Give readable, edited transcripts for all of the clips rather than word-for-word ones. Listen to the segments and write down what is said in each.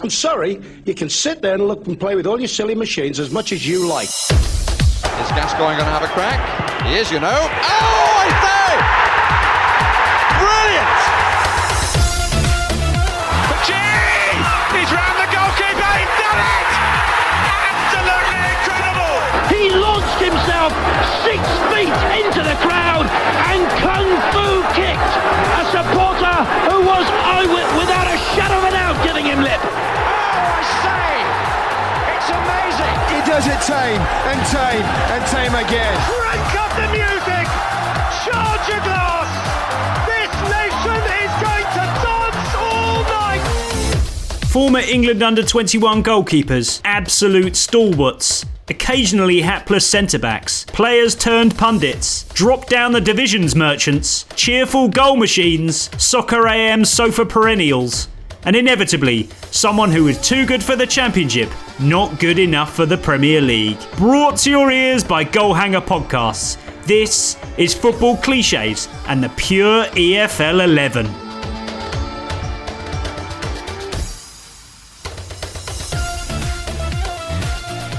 I'm sorry, you can sit there and look and play with all your silly machines as much as you like. Is Gascoigne going to have a crack? He is, you know. Oh, I say! Brilliant! Gee! He's round the goalkeeper, he's done it! Absolutely incredible! He launched himself 6 feet into the crowd and Kung Fu kicked a supporter who was without a shadow of a doubt giving him lip. Oh, I say! It's amazing! He does it time and time again. Crank up the music! Charge your glass! This nation is going to dance all night! Former England under-21 goalkeepers, absolute stalwarts. Occasionally hapless centre-backs, players turned pundits, drop down the divisions merchants, cheerful goal machines, Soccer AM sofa perennials, and inevitably, someone who is too good for the Championship, not good enough for the Premier League. Brought to your ears by Goalhanger Podcasts, this is Football Clichés and the Pure EFL 11.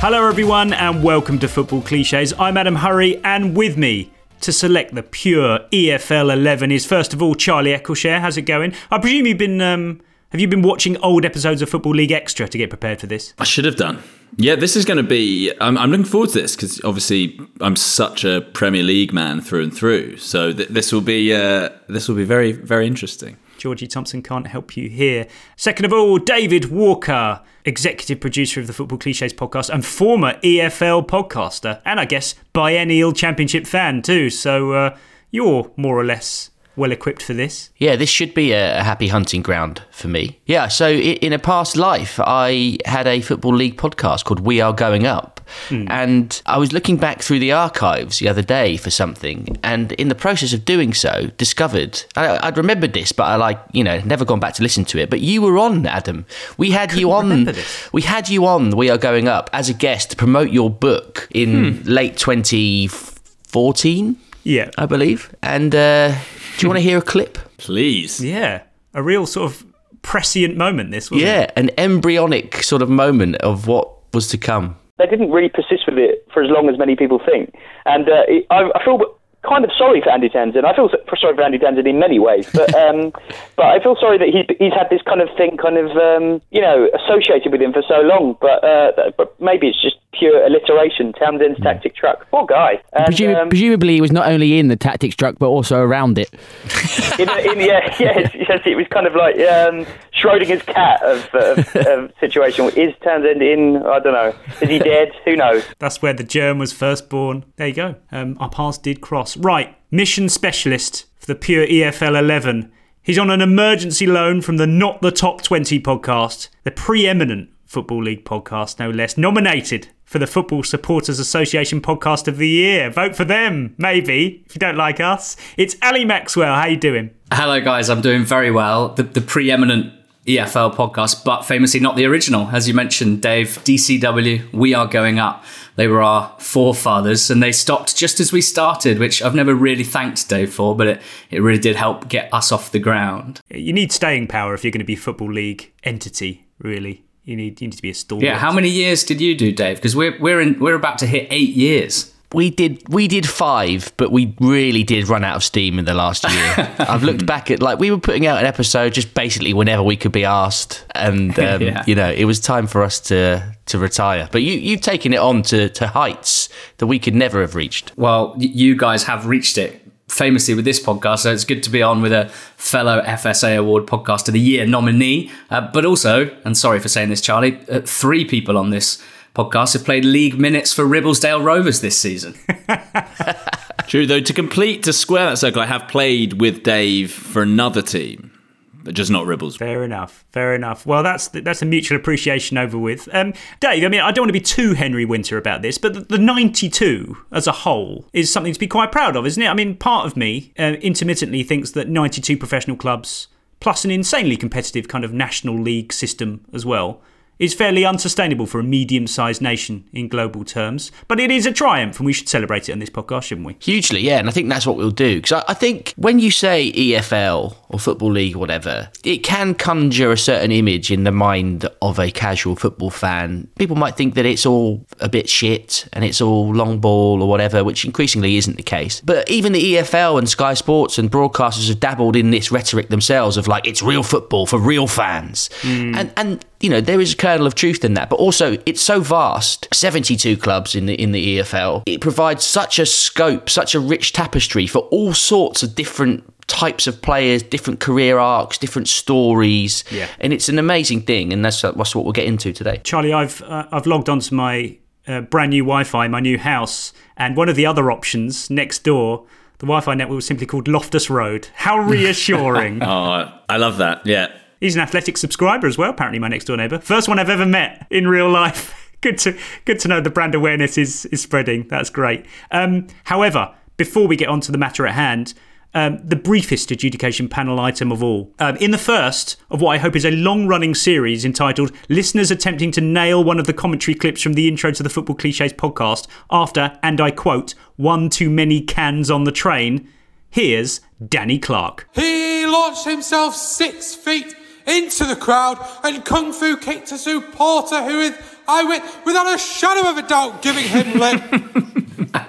Hello everyone and welcome to Football Clichés. I'm Adam Hurrey and with me to select the pure EFL 11 is first of all Charlie Eccleshare. How's it going? I presume you've been, have you been watching old episodes of Football League Extra to get prepared for this? I should have done. Yeah, this is going to be, I'm looking forward to this because obviously I'm such a Premier League man through and through. So this will be very, very interesting. Georgie Thompson can't help you here. Second of all, David Walker, executive producer of the Football Clichés podcast and former EFL podcaster, and I guess biennial Championship fan too. So you're more or less well equipped for this. Yeah, this should be a happy hunting ground for me. Yeah, so in a past life, I had a Football League podcast called We Are Going Up. Mm. And I was looking back through the archives the other day for something, and in the process of doing so, discovered I'd remembered this, but I never gone back to listen to it. But you were on, Adam. We had you on. We Are Going Up as a guest to promote your book in late 2014. Yeah, I believe. And do you want to hear a clip? Please. Yeah, a real sort of prescient moment. This wasn't it? An embryonic sort of moment of what was to come. They didn't really persist with it for as long as many people think. And I feel kind of sorry for Andy Townsend. I feel sorry for Andy Townsend in many ways. But but I feel sorry that he's had this kind of thing associated with him for so long. But maybe it's just pure alliteration. Townsend's Tactic Truck. Poor guy. And, presumably he was not only in the Tactics Truck, but also around it. It was kind of like Schrodinger's cat of situation. Is Townsend in? I don't know. Is he dead? Who knows? That's where the germ was first born. There you go. Our paths did cross. Right, mission specialist for the Pure EFL 11. He's on an emergency loan from the Not the Top 20 podcast, the preeminent Football League podcast, no less, nominated for the Football Supporters Association Podcast of the Year. Vote for them, maybe, if you don't like us. It's Ali Maxwell. How you doing? Hello, guys. I'm doing very well. The preeminent EFL podcast, but famously not the original. As you mentioned, Dave, DCW, We Are Going Up. They were our forefathers and they stopped just as we started, which I've never really thanked Dave for, but it really did help get us off the ground. You need staying power if you're going to be a Football League entity, really. You need to be a stalwart. Yeah, how many years did you do, Dave? Because we're about to hit 8 years. We did 5, but we really did run out of steam in the last year. I've looked back at we were putting out an episode just basically whenever we could be asked, and it was time for us to retire. But you've taken it on to heights that we could never have reached. Well, you guys have reached it famously with this podcast, so it's good to be on with a fellow FSA Award Podcast of the Year nominee, but also, and sorry for saying this, Charlie, 3 people on this podcast have played league minutes for Ribblesdale Rovers this season. True, though, to square that circle, I have played with Dave for another team, but just not Ribbles. Fair enough. Well, that's a mutual appreciation over with. Dave, I mean, I don't want to be too Henry Winter about this, but the 92 as a whole is something to be quite proud of, isn't it? I mean, part of me intermittently thinks that 92 professional clubs, plus an insanely competitive kind of national league system as well, is fairly unsustainable for a medium-sized nation in global terms. But it is a triumph, and we should celebrate it on this podcast, shouldn't we? Hugely, yeah, and I think that's what we'll do. Because I think when you say EFL or Football League or whatever, it can conjure a certain image in the mind of a casual football fan. People might think that it's all a bit shit and it's all long ball or whatever, which increasingly isn't the case. But even the EFL and Sky Sports and broadcasters have dabbled in this rhetoric themselves of like, it's real football for real fans. And you know, there is a kernel of truth in that, but also it's so vast. 72 clubs in the EFL. It provides such a scope, such a rich tapestry for all sorts of different types of players, different career arcs, different stories. Yeah. And it's an amazing thing, and that's what we'll get into today. Charlie, I've logged onto my brand new Wi-Fi, my new house, and one of the other options next door, the Wi-Fi network was simply called Loftus Road. How reassuring. Oh, I love that. Yeah. He's an Athletic subscriber as well, apparently, my next door neighbour. First one I've ever met in real life. Good to know the brand awareness is spreading. That's great. However, before we get on to the matter at hand, the briefest adjudication panel item of all. In the first of what I hope is a long-running series entitled Listeners Attempting to Nail One of the Commentary Clips from the Intro to the Football Clichés Podcast after, and I quote, one too many cans on the train, here's Danny Clark. He launched himself 6 feet into the crowd and Kung Fu kicked a supporter who is, I went, without a shadow of a doubt, giving him lip.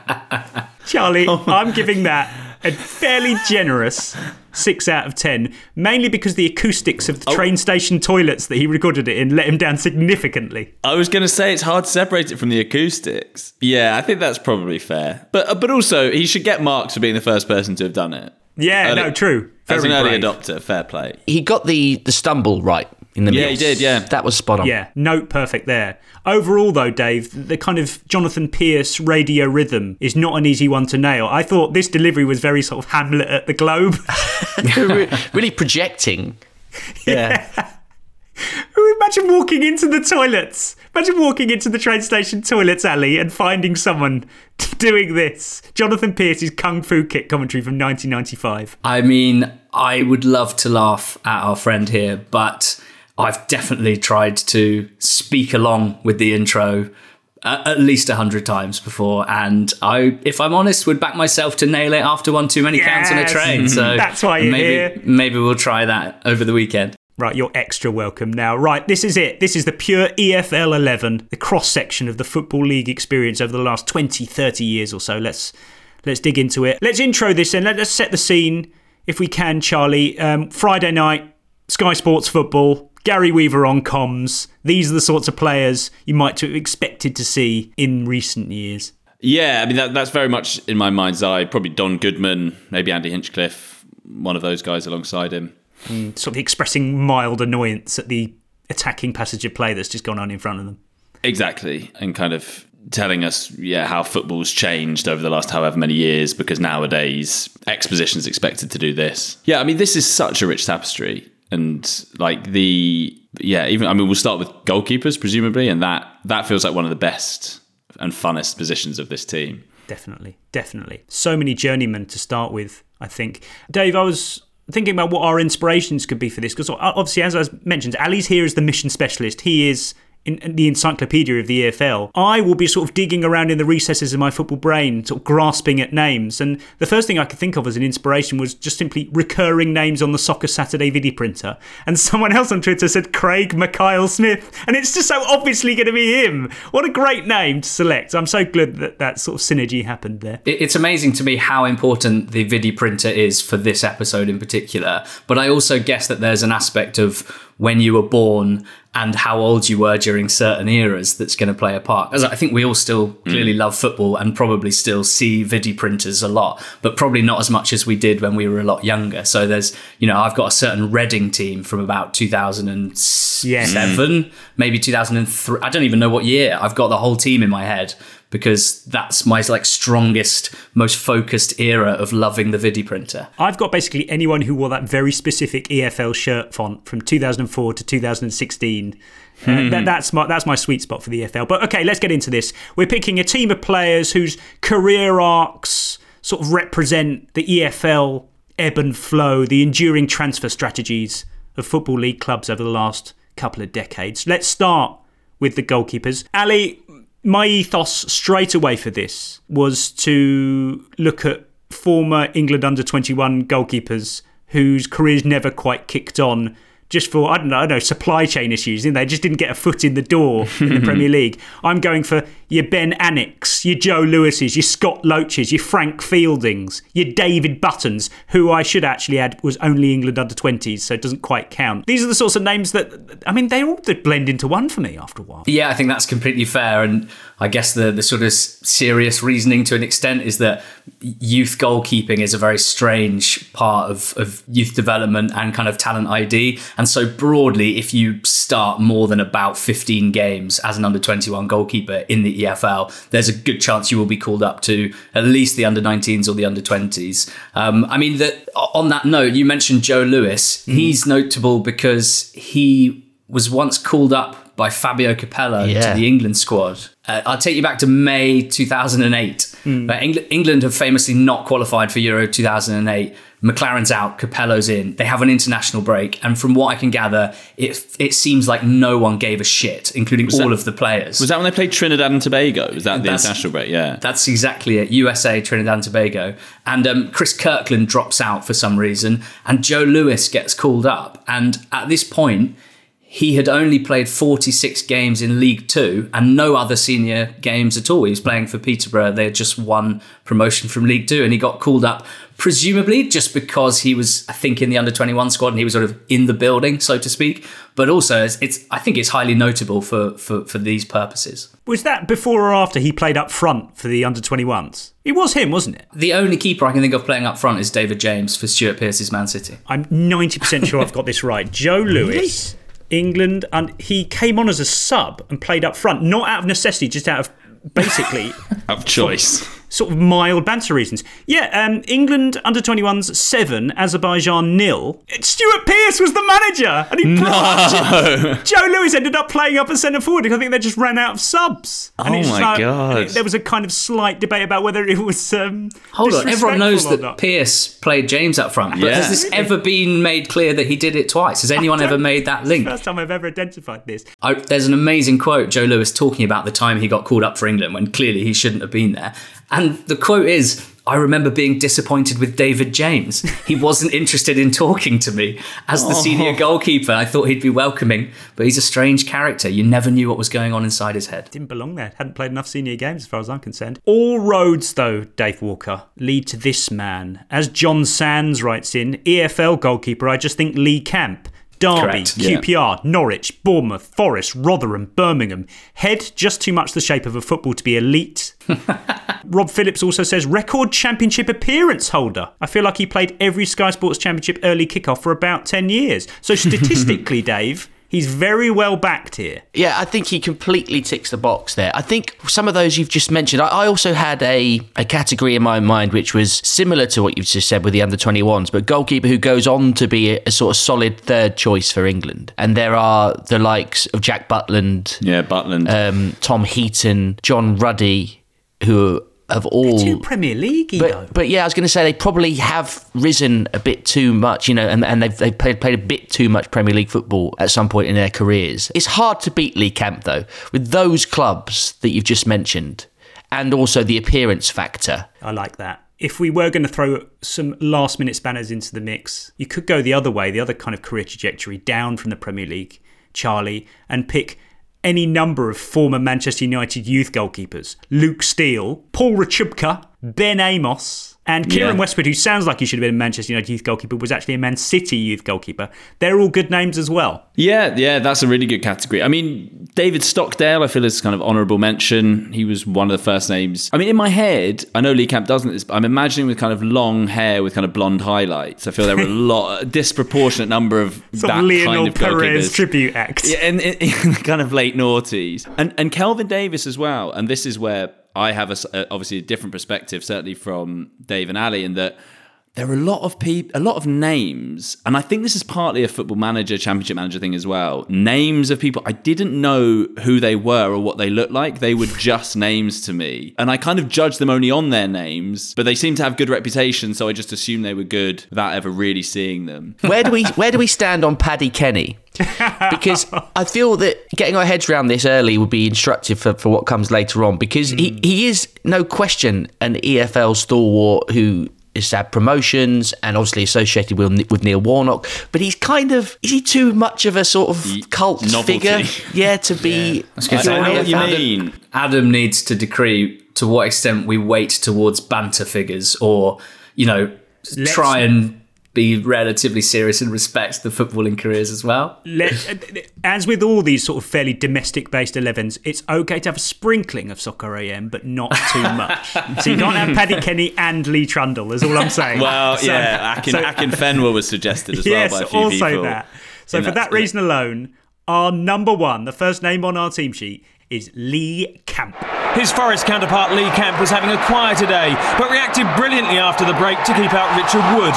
Charlie, I'm giving that a fairly generous 6 out of 10, mainly because the acoustics of the train station toilets that he recorded it in let him down significantly. I was going to say it's hard to separate it from the acoustics. Yeah, I think that's probably fair. But also, he should get marks for being the first person to have done it. Yeah, true. Very as an early adopter, fair play. He got the stumble right in the middle. Yeah, he did, yeah. That was spot on. Yeah, note perfect there. Overall, though, Dave, the kind of Jonathan Pierce radio rhythm is not an easy one to nail. I thought this delivery was very sort of Hamlet at the Globe. Really projecting. Yeah. Imagine walking into the toilets. Imagine walking into the train station toilets alley and finding someone doing this. Jonathan Pierce's Kung Fu Kick commentary from 1995. I mean, I would love to laugh at our friend here, but I've definitely tried to speak along with the intro at least 100 times before, and I, if I'm honest, would back myself to nail it after one too many counts on a train. So that's why you're here. Maybe we'll try that over the weekend. Right, you're extra welcome now. Right, this is it. This is the pure EFL 11, the cross-section of the Football League experience over the last 20, 30 years or so. Let's dig into it. Let's intro this and let's set the scene, if we can, Charlie. Friday night, Sky Sports football, Gary Weaver on comms. These are the sorts of players you might have expected to see in recent years. Yeah, I mean, that's very much in my mind's eye. Probably Don Goodman, maybe Andy Hinchcliffe, one of those guys alongside him. Sort of expressing mild annoyance at the attacking passage of play that's just gone on in front of them. Exactly. And kind of telling us, how football's changed over the last however many years, because nowadays exposition's expected to do this. Yeah, I mean, this is such a rich tapestry. And we'll start with goalkeepers, presumably, and that feels like one of the best and funnest positions of this team. Definitely. So many journeymen to start with, I think. Dave, I was thinking about what our inspirations could be for this, because obviously, as I mentioned, Ali's here as the mission specialist. He is in the encyclopedia of the EFL. I will be sort of digging around in the recesses of my football brain, sort of grasping at names. And the first thing I could think of as an inspiration was just simply recurring names on the Soccer Saturday Vidiprinter. And someone else on Twitter said Craig Mackail-Smith. And it's just so obviously going to be him. What a great name to select. I'm so glad that sort of synergy happened there. It's amazing to me how important the Vidiprinter is for this episode in particular. But I also guess that there's an aspect of when you were born and how old you were during certain eras that's going to play a part. As I think we all still clearly love football and probably still see Vidiprinters a lot, but probably not as much as we did when we were a lot younger. So there's, I've got a certain Reading team from about 2007, maybe 2003. I don't even know what year. I've got the whole team in my head because that's my strongest, most focused era of loving the Vidiprinter. I've got basically anyone who wore that very specific EFL shirt font from 2004 to 2016. That's my sweet spot for the EFL. But okay, let's get into this. We're picking a team of players whose career arcs sort of represent the EFL ebb and flow, the enduring transfer strategies of Football League clubs over the last couple of decades. Let's start with the goalkeepers. Ali, my ethos straight away for this was to look at former England under-21 goalkeepers whose careers never quite kicked on just for, I don't know, supply chain issues, didn't they? Just didn't get a foot in the door in the Premier League. I'm going for your Ben Annex, your Joe Lewises, your Scott Loaches, your Frank Fieldings, your David Buttons, who I should actually add was only England under-20s, so it doesn't quite count. These are the sorts of names that, I mean, they all blend into one for me after a while. Yeah, I think that's completely fair. And I guess the sort of serious reasoning to an extent is that youth goalkeeping is a very strange part of youth development and kind of talent ID. And so broadly, if you start more than about 15 games as an under-21 goalkeeper in the EFL, there's a good chance you will be called up to at least the under-19s or the under-20s. I mean, on that note, you mentioned Joe Lewis. Mm-hmm. He's notable because he was once called up by Fabio Capello to the England squad. I'll take you back to May 2008. England have famously not qualified for Euro 2008. McLaren's out, Capello's in. They have an international break. And from what I can gather, it seems like no one gave a shit, including all of the players. Was that when they played Trinidad and Tobago? Was that the international break? Yeah. That's exactly it. USA, Trinidad and Tobago. And Chris Kirkland drops out for some reason. And Joe Lewis gets called up. And at this point, he had only played 46 games in League Two and no other senior games at all. He was playing for Peterborough. They had just won promotion from League Two and he got called up, presumably just because he was, I think, in the under-21 squad and he was sort of in the building, so to speak. But also, I think it's highly notable for these purposes. Was that before or after he played up front for the under-21s? It was him, wasn't it? The only keeper I can think of playing up front is David James for Stuart Pearce's Man City. I'm 90% sure I've got this right. Joe Lewis... Really? England, and he came on as a sub and played up front, not out of necessity, just out of basically of choice, sort of mild banter reasons. Yeah, England under-21s 7, Azerbaijan 0. Stuart Pearce was the manager, and he Joe Lewis ended up playing up at centre forward because I think they just ran out of subs. And God! And there was a kind of slight debate about whether it was. Hold on, everyone knows that Pearce played James up front, but has this ever been made clear that he did it twice? Has anyone ever made that link? First time I've ever identified this. There's an amazing quote Joe Lewis talking about the time he got called up for England when clearly he shouldn't have been there. And the quote is, "I remember being disappointed with David James. He wasn't interested in talking to me. As the senior goalkeeper, I thought he'd be welcoming, but he's a strange character. You never knew what was going on inside his head." Didn't belong there. Hadn't played enough senior games as far as I'm concerned. All roads, though, Dave Walker, lead to this man. As John Sands writes in, EFL goalkeeper, I just think Lee Camp. Derby, QPR, Norwich, Bournemouth, Forest, Rotherham, Birmingham. Head just too much the shape of a football to be elite. Rob Phillips also says, record championship appearance holder. I feel like he played every Sky Sports Championship early kickoff for about 10 years. So statistically, Dave, he's very well backed here. Yeah, I think he completely ticks the box there. I think some of those you've just mentioned, I also had a category in my mind which was similar to what you've just said with the under-21s, but goalkeeper who goes on to be a sort of solid third choice for England. And there are the likes of Jack Butland, Tom Heaton, John Ruddy, who have all... They're too Premier League-y, though. But yeah, I was going to say, they probably have risen a bit too much, you know, and they've played a bit too much Premier League football at some point in their careers. It's hard to beat Lee Camp, though, with those clubs that you've just mentioned, and also the appearance factor. I like that. If we were going to throw some last-minute spanners into the mix, you could go the other way, the other kind of career trajectory, down from the Premier League, Charlie, and pick any number of former Manchester United youth goalkeepers. Luke Steele, Paul Rachubka, Ben Amos, and Kieran Westwood, who sounds like he should have been a Manchester United youth goalkeeper, was actually a Man City youth goalkeeper. They're all good names as well. Yeah, that's a really good category. I mean, David Stockdale, I feel, is kind of honourable mention. He was one of the first names. I mean, in my head, I know Lee Camp doesn't this, but I'm imagining with kind of long hair with kind of blonde highlights. I feel there were a disproportionate number of some that Leonel kind of Perez goalkeepers. Tribute act. Yeah, and in the kind of late noughties. And Kelvin Davis as well. And this is where I have obviously a different perspective, certainly from Dave and Ali, in that there are a lot of people, a lot of names, and I think this is partly a Football Manager, Championship Manager thing as well. Names of people I didn't know who they were or what they looked like. They were just names to me, and I kind of judged them only on their names. But they seem to have good reputation, so I just assumed they were good without ever really seeing them. Where do we stand on Paddy Kenny? Because I feel that getting our heads around this early would be instructive for what comes later on, because he is no question an EFL stalwart who has had promotions and obviously associated with Neil Warnock, but he's kind of, is he too much of a sort of cult novelty figure? Yeah, to be... Yeah. I know what you mean. Adam needs to decree to what extent we weight towards banter figures or, you know, try and... be relatively serious and respect the footballing careers as well. As with all these sort of fairly domestic-based 11s, it's okay to have a sprinkling of Soccer AM, but not too much. So you can't have Paddy Kenny and Lee Trundle, is all I'm saying. Well, so, yeah, Akinfenwa was suggested as well by a few people. Yes, also that. So for that reason alone, our number one, the first name on our team sheet, is Lee Camp. His Forest counterpart Lee Camp was having a quieter day, but reacted brilliantly after the break to keep out Richard Wood.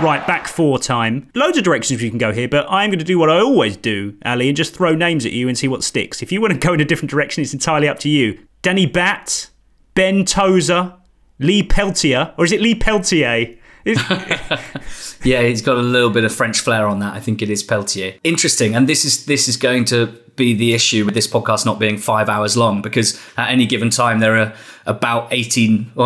Right, back four time. Loads of directions we can go here, but I'm going to do what I always do, Ali, and just throw names at you and see what sticks. If you want to go in a different direction, it's entirely up to you. Danny Batt, Ben Tozer, Lee Peltier, or is it Lee Peltier? Yeah, he's got a little bit of French flair on that. I think it is Peltier. Interesting, and this is going to be the issue with this podcast not being 5 hours long, because at any given time there are about 1,500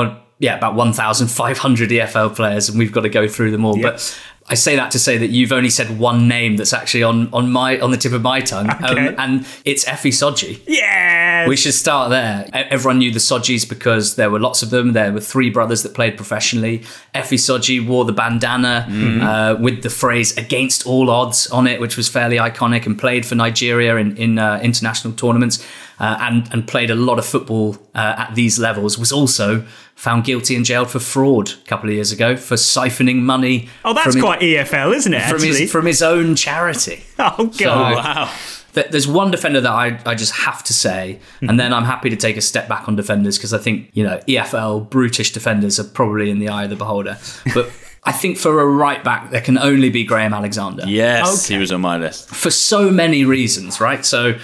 EFL players, and we've got to go through them all. Yep. But I say that to say that you've only said one name that's actually on the tip of my tongue, okay. And it's Effie Sodji. Yeah, we should start there. Everyone knew the Sodjis because there were lots of them. There were three brothers that played professionally. Effie Sodji wore the bandana with the phrase "against all odds" on it, which was fairly iconic, and played for Nigeria in international tournaments. And played a lot of football at these levels, was also found guilty and jailed for fraud a couple of years ago for siphoning money. Oh, that's quite EFL, isn't it? From his own charity. Oh, God. So, wow. There's one defender that I just have to say, and then I'm happy to take a step back on defenders, because I think, you know, EFL, brutish defenders are probably in the eye of the beholder. But I think for a right back, there can only be Graham Alexander. Yes, okay. He was on my list. For so many reasons, right? So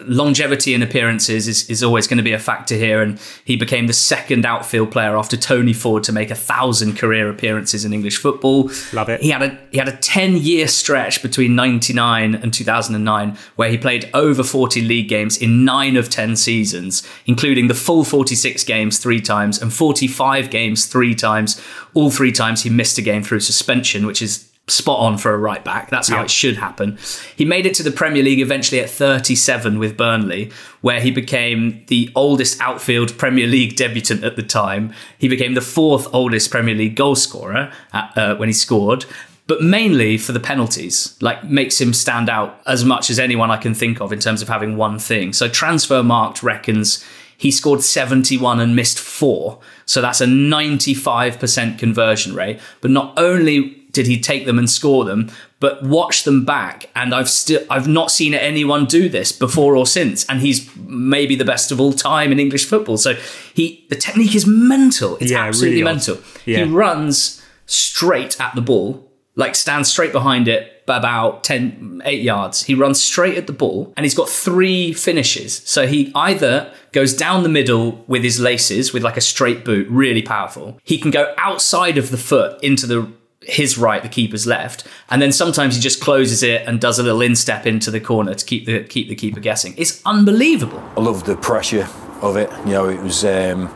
longevity in appearances is always going to be a factor here. And he became the second outfield player after Tony Ford to make 1,000 career appearances in English football. Love it. He had a 10-year stretch between 1999 and 2009 where he played over 40 league games in 9 of 10 seasons, including the full 46 games 3 times and 45 games 3 times. All 3 times he missed a game through suspension, which is spot on for a right back. That's how it should happen. He made it to the Premier League eventually at 37 with Burnley, where he became the oldest outfield Premier League debutant at the time. He became the 4th oldest Premier League goal scorer when he scored, but mainly for the penalties, like makes him stand out as much as anyone I can think of in terms of having one thing. So Transfermarkt reckons he scored 71 and missed 4. So that's a 95% conversion rate. But not only did he take them and score them, but watch them back. And I've not seen anyone do this before or since. And he's maybe the best of all time in English football. So the technique is mental. It's absolutely really mental. Yeah. He runs straight at the ball, like stands straight behind it, about 8 yards. He runs straight at the ball, and he's got 3 finishes. So he either goes down the middle with his laces, with like a straight boot, really powerful. He can go outside of the foot into his right, the keeper's left, and then sometimes he just closes it and does a little instep into the corner to keep the keeper guessing. It's unbelievable. I love the pressure of it. You know, it was the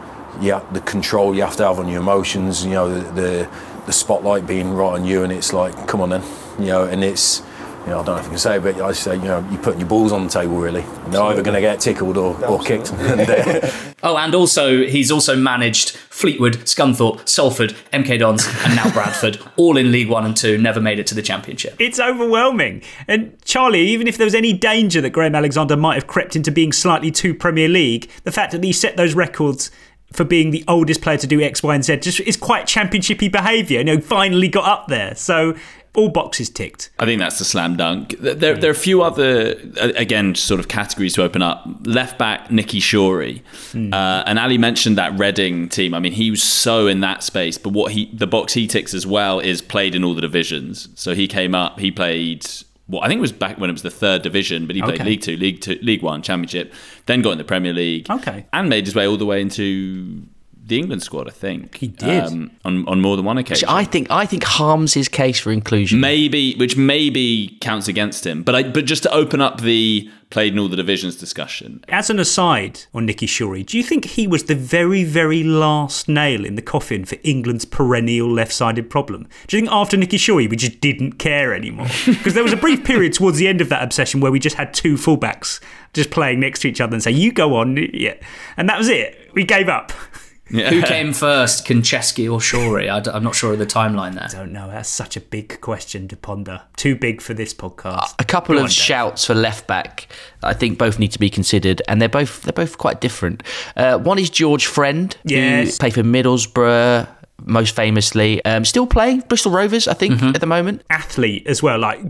control you have to have on your emotions. You know, the spotlight being right on you, and it's like, come on then. You know, and it's, you know, I don't know if you can say it, but I say, you know, you're putting your balls on the table, really. And they're either going to get tickled or kicked. And also, he's also managed Fleetwood, Scunthorpe, Salford, MK Dons, and now Bradford, all in League 1 and 2, never made it to the Championship. It's overwhelming. And Charlie, even if there was any danger that Graham Alexander might have crept into being slightly too Premier League, the fact that he set those records for being the oldest player to do X, Y, and Z just is quite championshipy behaviour. You know, finally got up there. So all boxes ticked. I think that's the slam dunk. There are a few other, again, sort of categories to open up. Left back, Nicky Shorey. And Ali mentioned that Reading team. I mean, he was so in that space. But what the box he ticks as well is played in all the divisions. So he came up, he played... Well, I think it was back when it was the third division, but he played League Two, League One, Championship, then got in the Premier League, and made his way all the way into the England squad. I think he did on more than one occasion. Which I think harms his case for inclusion. Maybe counts against him. But just to open up the played in all the divisions discussion. As an aside on Nicky Shorey, do you think he was the very, very last nail in the coffin for England's perennial left-sided problem? Do you think after Nicky Shorey we just didn't care anymore? Because there was a brief period towards the end of that obsession where we just had two fullbacks just playing next to each other and say, you go on. Yeah. And that was it. We gave up. Yeah. Who came first, Konchesky or Shorey? I'm not sure of the timeline there. I don't know. That's such a big question to ponder. Too big for this podcast. A couple of shouts for left back. I think both need to be considered, and they're both quite different. One is George Friend, who played for Middlesbrough. Most famously, still playing Bristol Rovers, I think, at the moment. Athlete as well, like.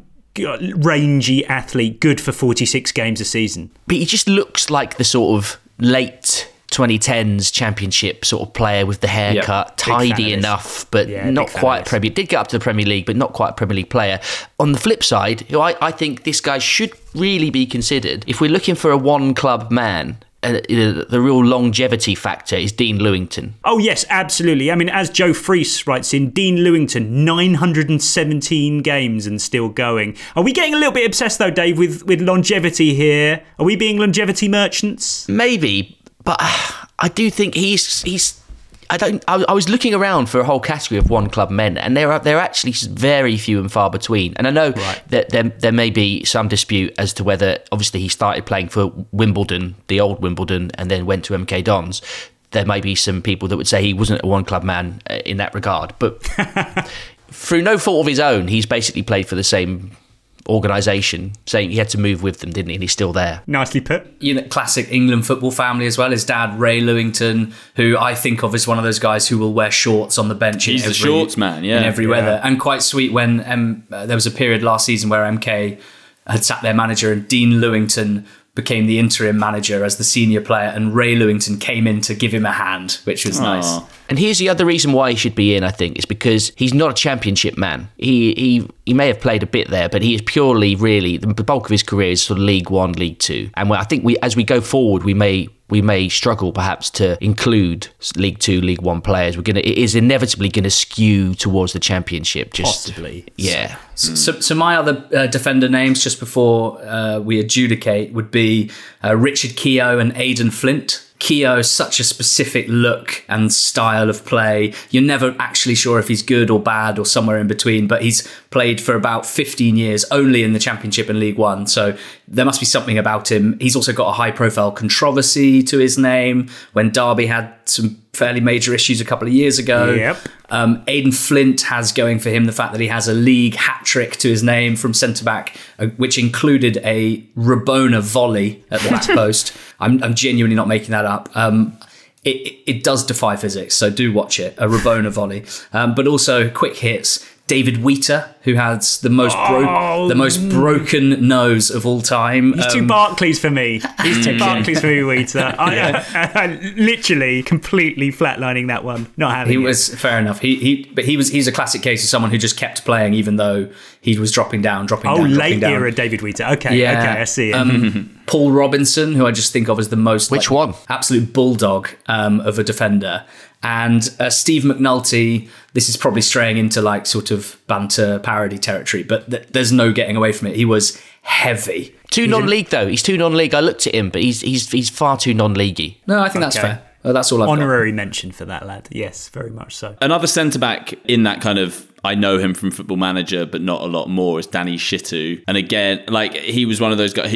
Rangy athlete, good for 46 games a season. But he just looks like the sort of late 2010s Championship sort of player with the haircut, tidy enough, but not quite Premier. Did get up to the Premier League, but not quite a Premier League player. On the flip side, who I think this guy should really be considered. If we're looking for a one-club man, the real longevity factor is Dean Lewington. Oh, yes, absolutely. I mean, as Joe Freese writes in, Dean Lewington, 917 games and still going. Are we getting a little bit obsessed, though, Dave, with longevity here? Are we being longevity merchants? Maybe. But I do think he's. I was looking around for a whole category of one club men, and there are actually very few and far between. And I know that there may be some dispute as to whether, obviously, he started playing for Wimbledon, the old Wimbledon, and then went to MK Dons. There may be some people that would say he wasn't a one club man in that regard, but through no fault of his own, he's basically played for the same organisation, saying he had to move with them, didn't he? And he's still there. Nicely put. You know, classic England football family as well. His dad, Ray Lewington, who I think of as one of those guys who will wear shorts on the bench. He's a shorts man, in every weather. And quite sweet when there was a period last season where MK had sat their manager and Dean Lewington became the interim manager as the senior player, and Ray Lewington came in to give him a hand, which was nice. And here's the other reason why he should be in, I think, is because he's not a Championship man. He may have played a bit there, but he is purely, really, the bulk of his career is sort of League One, League Two. And I think as we go forward, we may struggle perhaps to include League Two, League One players. It is inevitably going to skew towards the Championship. Possibly. Yeah. So my other defender names just before we adjudicate would be Richard Keogh and Aidan Flint. Keogh is such a specific look and style of play. You're never actually sure if he's good or bad or somewhere in between, but he's played for about 15 years only in the Championship and League One. So there must be something about him. He's also got a high profile controversy to his name when Derby had some fairly major issues a couple of years ago. Yep. Aidan Flint has going for him the fact that he has a league hat trick to his name from centre-back, which included a Rabona volley at the back post. I'm genuinely not making that up. It does defy physics, so do watch it. A Rabona volley. But also quick hits. David Wheater, who has the most broken nose of all time. He's too Barclays for me. He's too Barclays for me, Wheater. I literally completely flatlining that one. Not having it. He was fair enough. He's a classic case of someone who just kept playing even though he was dropping down. Oh, late era David Wheater. Okay, I see it. Paul Robinson, who I just think of as the most absolute bulldog of a defender. And Steve McNulty, this is probably straying into like sort of banter parody territory, but there's no getting away from it. He was heavy. He's too non-league. I looked at him, but he's far too non-leaguey. No, I think that's fair. That's all I've got. Honorary mention for that lad. Yes, very much so. Another centre-back in that kind of, I know him from Football Manager, but not a lot more, is Danny Shitu. And again, like he was one of those guys,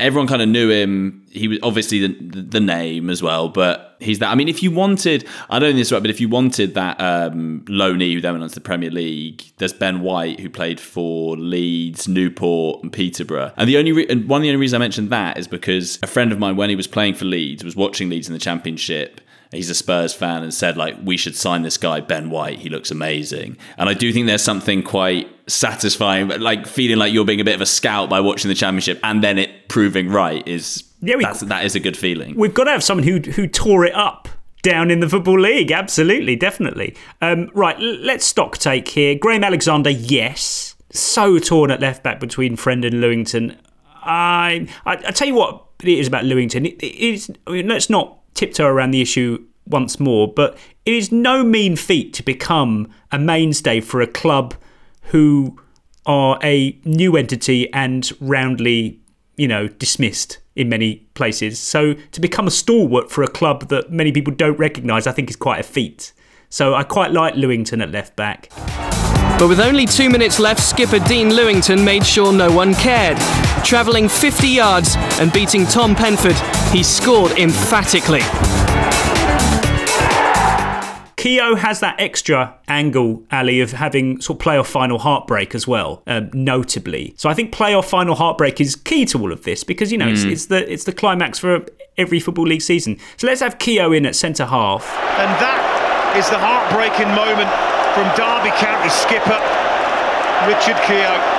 everyone kind of knew him. He was obviously the name as well, but he's that. I mean, if you wanted, I don't think this is right, but if you wanted that loanee who then went on to the Premier League, there's Ben White who played for Leeds, Newport, and Peterborough. And one of the only reasons I mentioned that is because a friend of mine, when he was playing for Leeds, was watching Leeds in the Championship. he's a Spurs fan and said, like, we should sign this guy, Ben White. He looks amazing. And I do think there's something quite satisfying, like feeling like you're being a bit of a scout by watching the Championship and then it proving right is, yeah, that is a good feeling. We've got to have someone who tore it up down in the Football League. Absolutely, definitely. Right, let's stock take here. Graham Alexander, yes. So torn at left-back between Friend and Lewington. I tell you what it is about Lewington. Let's not tiptoe around the issue once more, but it is no mean feat to become a mainstay for a club who are a new entity and roundly, dismissed in many places. So to become a stalwart for a club that many people don't recognise, I think is quite a feat. So I quite like Lewington at left-back. But with only 2 minutes left, skipper Dean Lewington made sure no one cared. Travelling 50 yards and beating Tom Penford, he scored emphatically. Keogh has that extra angle, Ali, of having sort of playoff final heartbreak as well, notably. So I think playoff final heartbreak is key to all of this because, it's the climax for every Football League season. So let's have Keogh in at centre-half. And that is the heartbreaking moment from Derby County skipper Richard Keogh.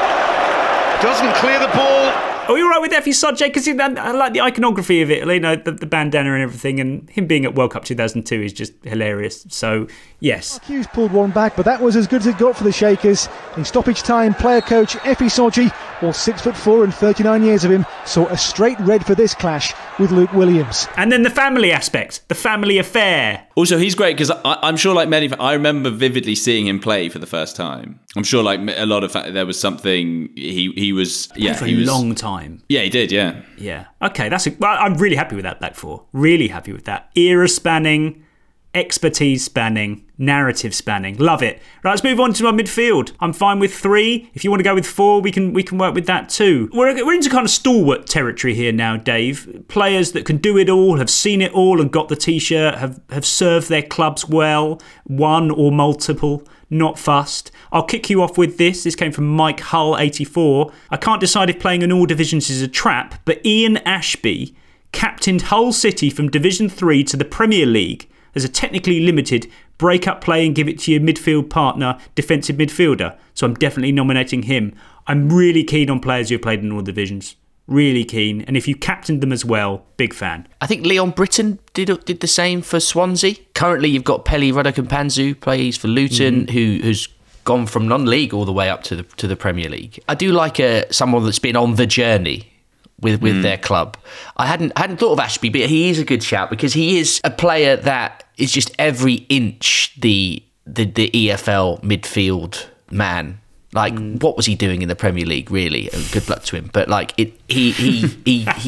Doesn't clear the ball. Are you all right with Effie Sodji? Because I like the iconography of it, the bandana and everything, and him being at World Cup 2002 is just hilarious. So, yes. Hughes pulled one back, but that was as good as it got for the Shakers. In stoppage time, player coach Effie Sodji, all 6'4" and 39 years of him, saw a straight red for this clash with Luke Williams. And then the family aspect, the family affair. Also, he's great because I'm sure, like many, I remember vividly seeing him play for the first time. I'm sure, like a lot of, there was something he was. Yeah, for a long time. Yeah, he did. Yeah. Yeah. Okay, I'm really happy with that back four. Really happy with that. Era spanning, expertise spanning, narrative spanning. Love it. Right, let's move on to my midfield. I'm fine with 3. If you want to go with 4, we can work with that too. We're into kind of stalwart territory here now, Dave. Players that can do it all, have seen it all and got the T-shirt, have served their clubs well, one or multiple, not fussed. I'll kick you off with this. This came from Mike Hull, 84. I can't decide if playing in all divisions is a trap, but Ian Ashby captained Hull City from Division 3 to the Premier League as a technically limited break-up play and give it to your midfield partner, defensive midfielder. So I'm definitely nominating him. I'm really keen on players who have played in all divisions. Really keen. And if you captained them as well, big fan. I think Leon Britton did the same for Swansea. Currently, you've got Peli Radokampanzu, plays for Luton, who's gone from non-league all the way up to the Premier League. I do like someone that's been on the journey with their club. I hadn't thought of Ashby, but he is a good shout because he is a player that is just every inch the EFL midfield man. Like, what was he doing in the Premier League, really? And good luck to him. But like, he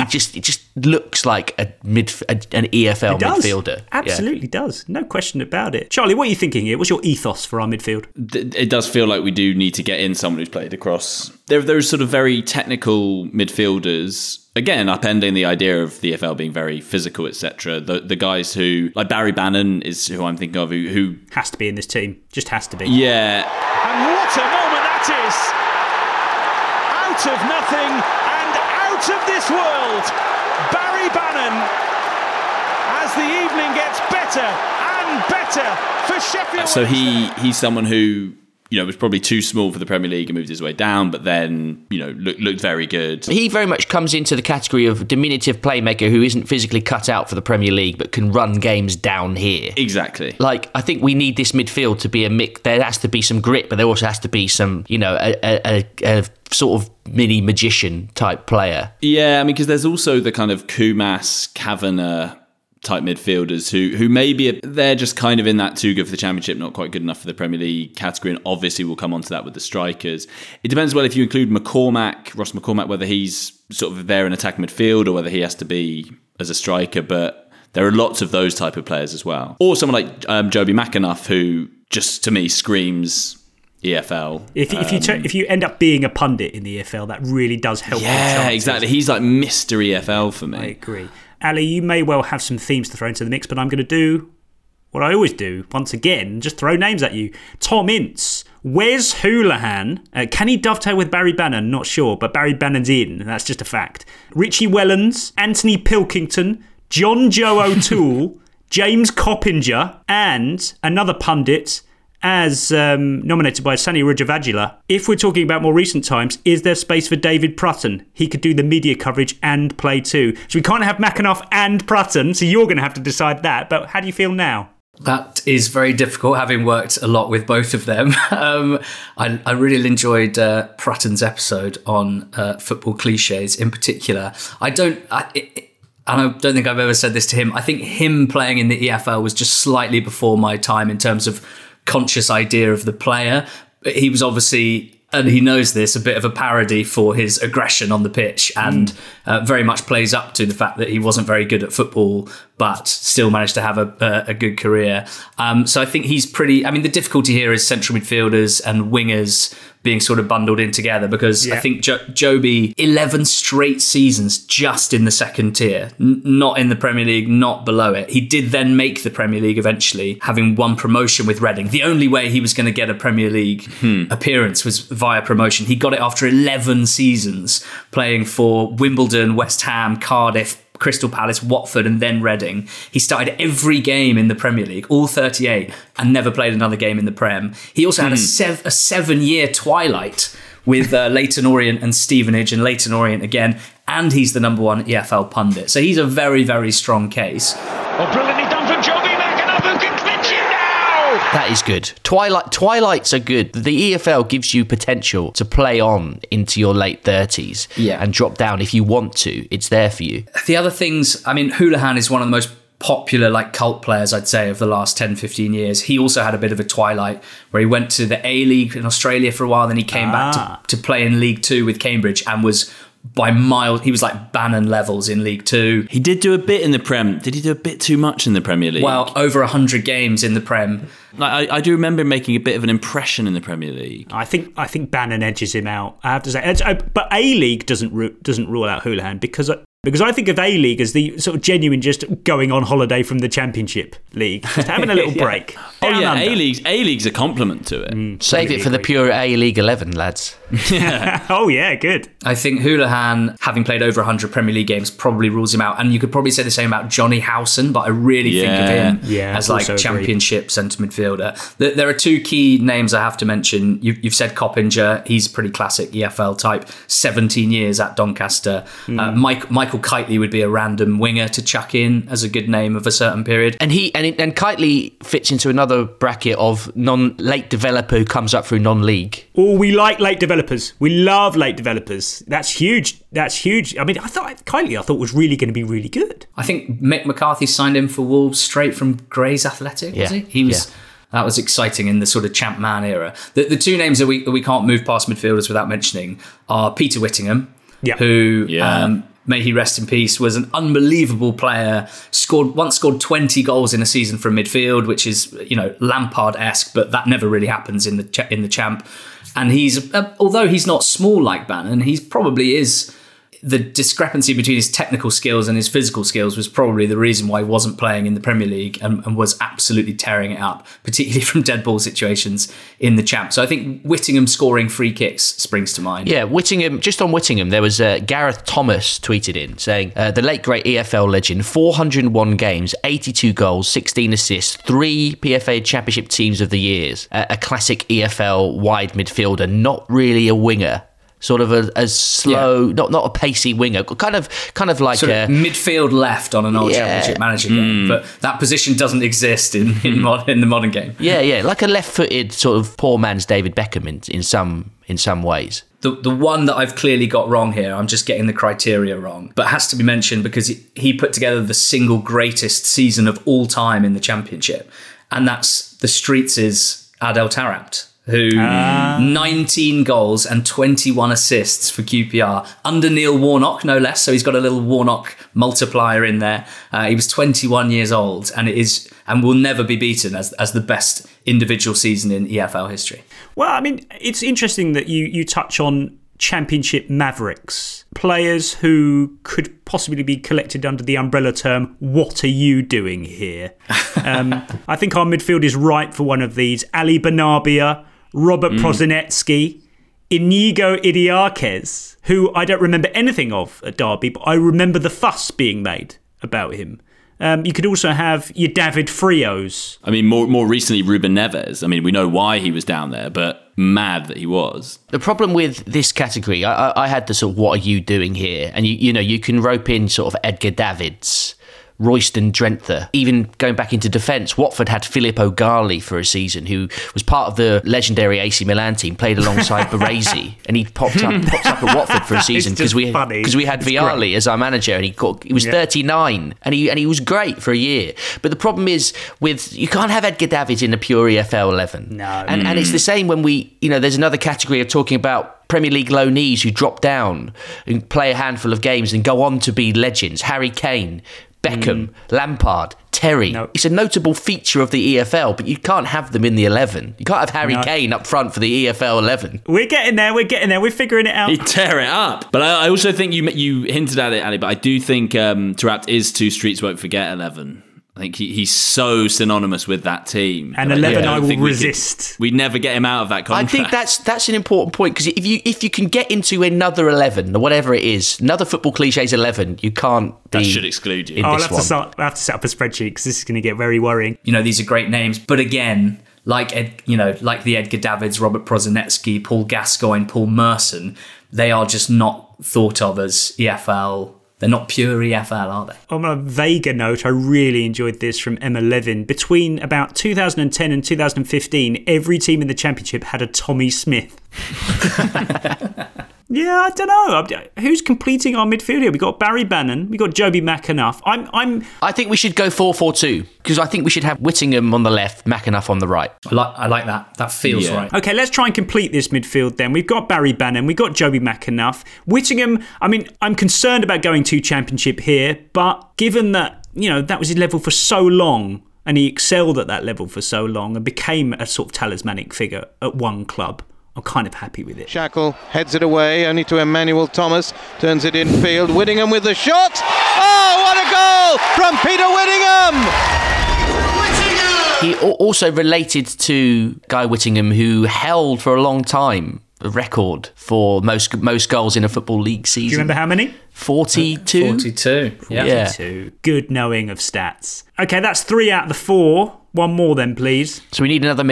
just looks like an EFL midfielder. Absolutely does. No question about it. Charlie, what are you thinking here? What's your ethos for our midfield? It does feel like we do need to get in someone who's played across. There are those sort of very technical midfielders. Again, upending the idea of the EFL being very physical, etc. The guys who, like Barry Bannon is who I'm thinking of, who has to be in this team. Just has to be. Yeah. And what a moment that is! Out of nothing and out of this world, Barry Bannon, as the evening gets better and better for Sheffield. So he's someone who, was probably too small for the Premier League and moved his way down, but then, looked very good. He very much comes into the category of diminutive playmaker who isn't physically cut out for the Premier League, but can run games down here. Exactly. Like, I think we need this midfield to be a mix. There has to be some grit, but there also has to be some, a sort of mini magician type player. Yeah, I mean, because there's also the kind of Kumas, Kavanagh type midfielders who maybe they're just kind of in that too good for the Championship, not quite good enough for the Premier League category, and obviously we'll come on to that with the strikers. It depends well if you include Ross McCormack, whether he's sort of there in attack midfield or whether he has to be as a striker, but there are lots of those type of players as well. Or someone like Joby McAnuff, who just to me screams EFL. If you end up being a pundit in the EFL, that really does help. Yeah, exactly. He's like Mr. EFL for me. I agree. Ali, you may well have some themes to throw into the mix, but I'm going to do what I always do, once again, just throw names at you. Tom Ince, Wes Hoolahan, can he dovetail with Barry Bannon? Not sure, but Barry Bannon's in, and that's just a fact. Richie Wellens, Anthony Pilkington, John Joe O'Toole, James Coppinger, and another pundit, as nominated by Sani Rajavajula. If we're talking about more recent times, is there space for David Prutton? He could do the media coverage and play too. So we can't have Mackenough and Prutton, so you're going to have to decide that. But how do you feel now? That is very difficult, having worked a lot with both of them. I really enjoyed Prutton's episode on football cliches in particular. I don't think I've ever said this to him. I think him playing in the EFL was just slightly before my time in terms of conscious idea of the player. But he was obviously, and he knows this, a bit of a parody for his aggression on the pitch, and very much plays up to the fact that he wasn't very good at football, but still managed to have a good career. So I think he's pretty... I mean, the difficulty here is central midfielders and wingers being sort of bundled in together, because I think Joby, 11 straight seasons just in the second tier, not in the Premier League, not below it. He did then make the Premier League eventually, having won promotion with Reading. The only way he was going to get a Premier League appearance was via promotion. He got it after 11 seasons, playing for Wimbledon, West Ham, Cardiff, Crystal Palace, Watford, and then Reading. He started every game in the Premier League, all 38, and never played another game in the Prem. He also had a 7-year twilight with Leyton Orient and Stevenage, and Leyton Orient again, and he's the number one EFL pundit. So he's a very, very strong case. Well, brilliantly done from Joby Mackenough, who can clinch it now! That is good. Twilights are good. The EFL gives you potential to play on into your late 30s and drop down if you want to. It's there for you. The other things, I mean, Houlihan is one of the most popular, like, cult players, I'd say, of the last 10, 15 years. He also had a bit of a twilight where he went to the A-League in Australia for a while, then he came back to play in League Two with Cambridge and was... by miles, he was like Bannon levels in League Two. He did do a bit in the Prem. Did he do a bit too much in the Premier League? Well, over 100 games in the Prem. Like, I do remember him making a bit of an impression in the Premier League. I think Bannon edges him out, I have to say. But A-League doesn't rule out Houlihan, because I think of A-League as the sort of genuine just going on holiday from the Championship League. Just having a little break. A-League's a compliment to it. Save it for the pure A-League 11, lads. Good. I think Houlihan, having played over 100 Premier League games, probably rules him out. And you could probably say the same about Johnny Howson, but I really think of him as like Championship centre midfielder. There are two key names I have to mention. You've said Coppinger. He's pretty classic EFL type. 17 years at Doncaster. Michael Kitely would be a random winger to chuck in as a good name of a certain period. And Kitely fits into another bracket of late developer who comes up through non-league. Oh, we like late developers. We love late developers. That's huge. I mean, Kitely was really going to be really good. I think Mick McCarthy signed him for Wolves straight from Grays Athletic, was he? He was... Yeah. That was exciting in the sort of Champ Man era. The two names that we can't move past midfielders without mentioning are Peter Whittingham, who... may he rest in peace, was an unbelievable player, scored 20 goals in a season from midfield, which is, you know, Lampard-esque, but that never really happens in the Champ. And he's, although he's not small like Bannon, he probably is... the discrepancy between his technical skills and his physical skills was probably the reason why he wasn't playing in the Premier League and was absolutely tearing it up, particularly from dead ball situations in the Champ. So I think Whittingham scoring free kicks springs to mind. Yeah, Whittingham. Just on Whittingham, there was Gareth Thomas tweeted in saying, the late great EFL legend, 401 games, 82 goals, 16 assists, 3 PFA Championship Teams of the Years, a classic EFL wide midfielder, not really a winger. Sort of a slow, not a pacey winger, kind of like sort of midfield left on an old Championship Manager game, but that position doesn't exist in the modern game. Yeah, like a left-footed sort of poor man's David Beckham in some ways. The one that I've clearly got wrong here, I'm just getting the criteria wrong, but has to be mentioned because he put together the single greatest season of all time in the Championship, and that's the Streets' Adel Tarabt, who 19 goals and 21 assists for QPR under Neil Warnock, no less. So he's got a little Warnock multiplier in there. He was 21 years old and will never be beaten as the best individual season in EFL history. Well, I mean, it's interesting that you touch on Championship Mavericks, players who could possibly be collected under the umbrella term, what are you doing here? I think our midfield is right for one of these. Ali Benabia, Robert Prozinecki, Inigo Idiáquez, who I don't remember anything of at Derby, but I remember the fuss being made about him. You could also have your David Frios. I mean, more recently, Ruben Neves. I mean, we know why he was down there, but mad that he was. The problem with this category, I had the sort of, what are you doing here? And, you know, you can rope in sort of Edgar Davids, Royston Drenthe. Even going back into defence, Watford had Filippo Garli for a season, who was part of the legendary AC Milan team, played alongside Baresi, and he popped up at Watford for a season because we had Vialli as our manager, and he was 39, and he was great for a year. But the problem is with, you can't have Edgar Davids in a pure EFL 11. No, and it's the same when we, you know, there's another category of talking about Premier League loanees who drop down and play a handful of games and go on to be legends. Harry Kane, Beckham, Lampard, Terry. No. It's a notable feature of the EFL, but you can't have them in the 11. You can't have Harry Kane up front for the EFL 11. We're getting there. We're figuring it out. You tear it up. But I also think you hinted at it, Ali, but I do think Tarapt is to Streets Won't Forget 11. I think he's so synonymous with that team. And 11, I will resist. We'd never get him out of that contract. I think that's an important point, because if you can get into another 11, or whatever it is, another Football Clichés 11, you can't be. That should exclude you. I'll have to set up a spreadsheet, because this is going to get very worrying. You know, these are great names, but again, like the Edgar Davids, Robert Prozinecki, Paul Gascoigne, Paul Merson, they are just not thought of as EFL. They're not pure EFL, are they? On a vaguer note, I really enjoyed this from Emma Levin. Between about 2010 and 2015, every team in the Championship had a Tommy Smith. Yeah, I don't know. Who's completing our midfield here? We've got Barry Bannon. We've got Joby McEnough. I think we should go 4-4-2, because I think we should have Whittingham on the left, McEnough on the right. I like that. That feels right. Okay, let's try and complete this midfield then. We've got Barry Bannon. We've got Joby McEnough. Whittingham, I mean, I'm concerned about going to Championship here, but given that, you know, that was his level for so long, and he excelled at that level for so long and became a sort of talismanic figure at one club, I'm kind of happy with it. Shackle heads it away, only to Emmanuel Thomas, turns it in field. Whittingham with the shot. Oh, what a goal from Peter Whittingham! He also related to Guy Whittingham, who held for a long time the record for most goals in a Football League season. Do you remember how many? 42. 42. Yeah. 42. Good knowing of stats. Okay, that's 3 out of the 4. One more then, please. So we need another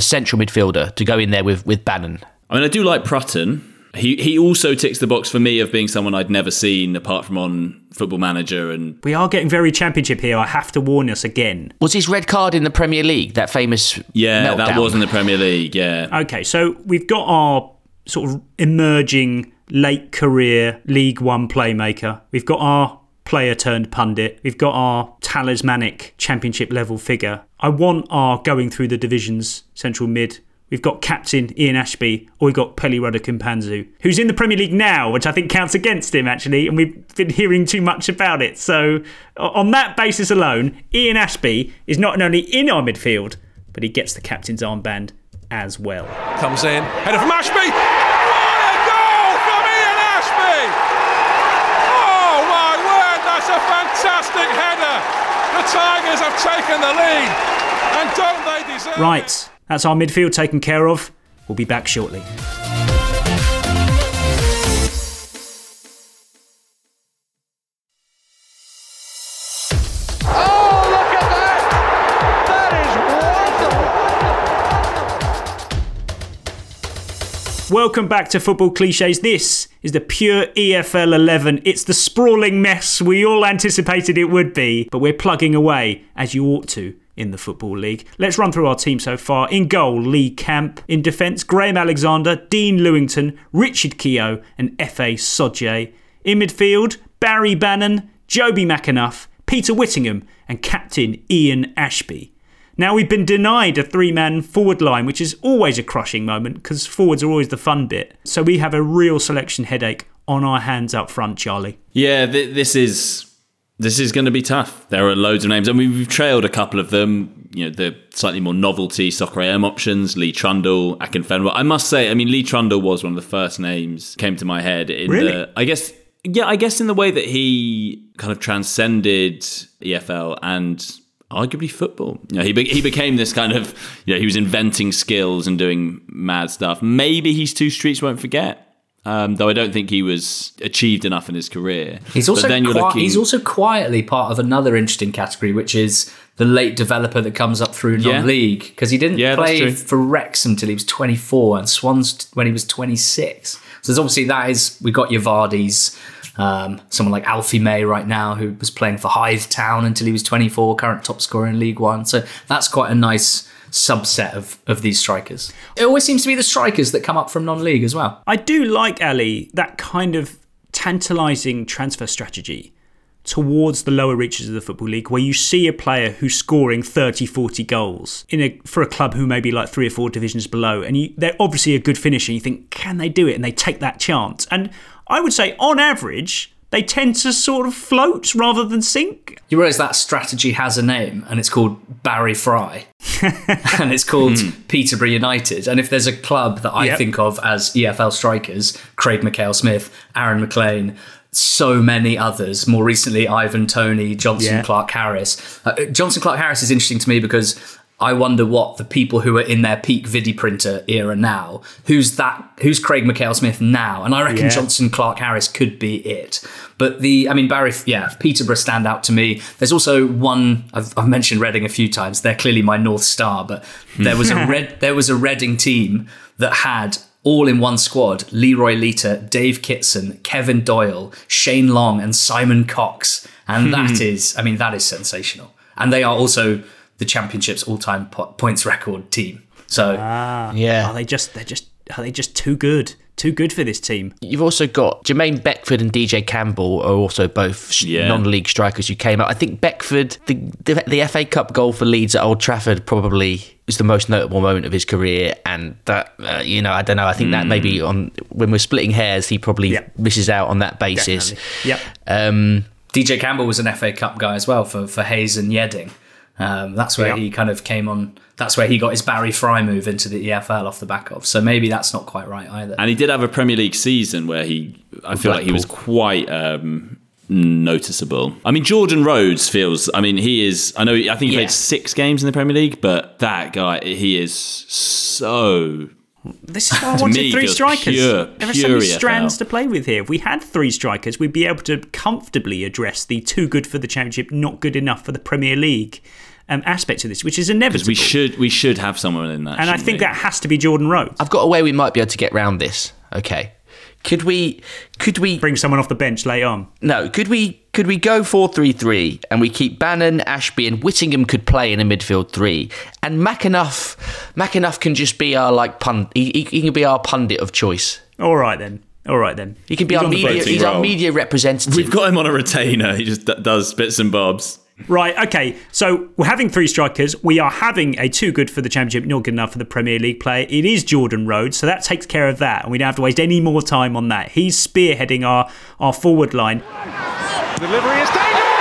central midfielder to go in there with Bannon. I mean, I do like Prutton. He also ticks the box for me of being someone I'd never seen apart from on Football Manager. And we are getting very Championship here. I have to warn us again. Was his red card in the Premier League, that famous meltdown? That was in the Premier League, yeah. Okay, so we've got our sort of emerging late career League One playmaker. We've got our player turned pundit. We've got our talismanic Championship level figure. I want our going through the divisions central mid. We've got captain Ian Ashby, or we've got Peli Raducunpanzu, who's in the Premier League now, which I think counts against him, actually, and we've been hearing too much about it. So on that basis alone, Ian Ashby is not only in our midfield, but he gets the captain's armband as well. Comes in, header from Ashby! Fantastic header. The Tigers have taken the lead, and don't they deserve it? Right, that's our midfield taken care of. We'll be back shortly. Welcome back to Football Clichés. This is the pure EFL 11. It's the sprawling mess we all anticipated it would be, but we're plugging away, as you ought to, in the Football League. Let's run through our team so far. In goal, Lee Camp. In defence, Graham Alexander, Dean Lewington, Richard Keogh and Effie Sodji. In midfield, Barry Bannon, Joby McEnough, Peter Whittingham and captain Ian Ashby. Now, we've been denied a three-man forward line, which is always a crushing moment because forwards are always the fun bit. So we have a real selection headache on our hands up front, Charlie. Yeah, this is going to be tough. There are loads of names. I mean, we've trailed a couple of them. You know, the slightly more novelty Soccer AM options, Lee Trundle, Akinfenwa. I must say, I mean, Lee Trundle was one of the first names came to my head. Really? I guess in the way that he kind of transcended EFL and arguably football. You know, he became this kind of, you know, he was inventing skills and doing mad stuff. Maybe he's two Streets Won't Forget. Though I don't think he was achieved enough in his career. He's also quietly part of another interesting category, which is the late developer that comes up through non-league, because he didn't play for Wrexham till he was 24 and Swans when he was 26. So there's obviously we've got your Vardis, someone like Alfie May right now, who was playing for Hythe Town until he was 24, current top scorer in League One. So that's quite a nice subset of these strikers. It always seems to be the strikers that come up from non-league as well. I do like, Ali, that kind of tantalising transfer strategy towards the lower reaches of the Football League, where you see a player who's scoring 30, 40 goals for a club who may be like 3 or 4 divisions below, and they're obviously a good finisher. You think, can they do it? And they take that chance. And I would say, on average, they tend to sort of float rather than sink. You realise that strategy has a name, and it's called Barry Fry. And it's called Peterborough United. And if there's a club that I think of as EFL strikers, Craig Mackail-Smith, Aaron McLean, so many others, more recently Ivan Toney, Johnson Clark Harris. Johnson Clark Harris is interesting to me because I wonder what the people who are in their peak Vidiprinter era now, who's Craig Mackail-Smith now? And I reckon Johnson Clark Harris could be it. But Peterborough stand out to me. There's also one, I've mentioned Reading a few times. They're clearly my North Star, but there was a Reading team that had, all in one squad, Leroy Leiter, Dave Kitson, Kevin Doyle, Shane Long and Simon Cox. And that is sensational. And they are also the Championship's all-time points record team. So are they just too good? Too good for this team. You've also got Jermaine Beckford and DJ Campbell are also both non-league strikers who came out. I think Beckford, the FA Cup goal for Leeds at Old Trafford probably is the most notable moment of his career, and that, I don't know, I think that maybe when we're splitting hairs, he probably misses out on that basis. Yep. DJ Campbell was an FA Cup guy as well for Hayes and Yedding. That's where he kind of came on. That's where he got his Barry Fry move into the EFL off the back of. So maybe that's not quite right either. And he did have a Premier League season where he was quite noticeable. I mean, Jordan Rhodes he is. I think he played 6 games in the Premier League, but that guy, he is so. This is why I wanted 3 strikers. There are so many strands to play with here. If we had 3 strikers, we'd be able to comfortably address the too good for the Championship, not good enough for the Premier League aspect of this, which is inevitable. We should have someone in that. And I think that has to be Jordan Rhodes. I've got a way we might be able to get round this. Okay, could we bring someone off the bench later on? No, could we go 4-3-3 and we keep Bannon, Ashby and Whittingham could play in a midfield 3, and Mackenough can just be our he can be our pundit of choice. All right then. He can be our media representative. We've got him on a retainer. He just does bits and bobs. Right, okay. So we're having 3 strikers. We are having a too good for the Championship, not good enough for the Premier League player. It is Jordan Rhodes, so that takes care of that, and we don't have to waste any more time on that. He's spearheading our forward line. Delivery is dangerous!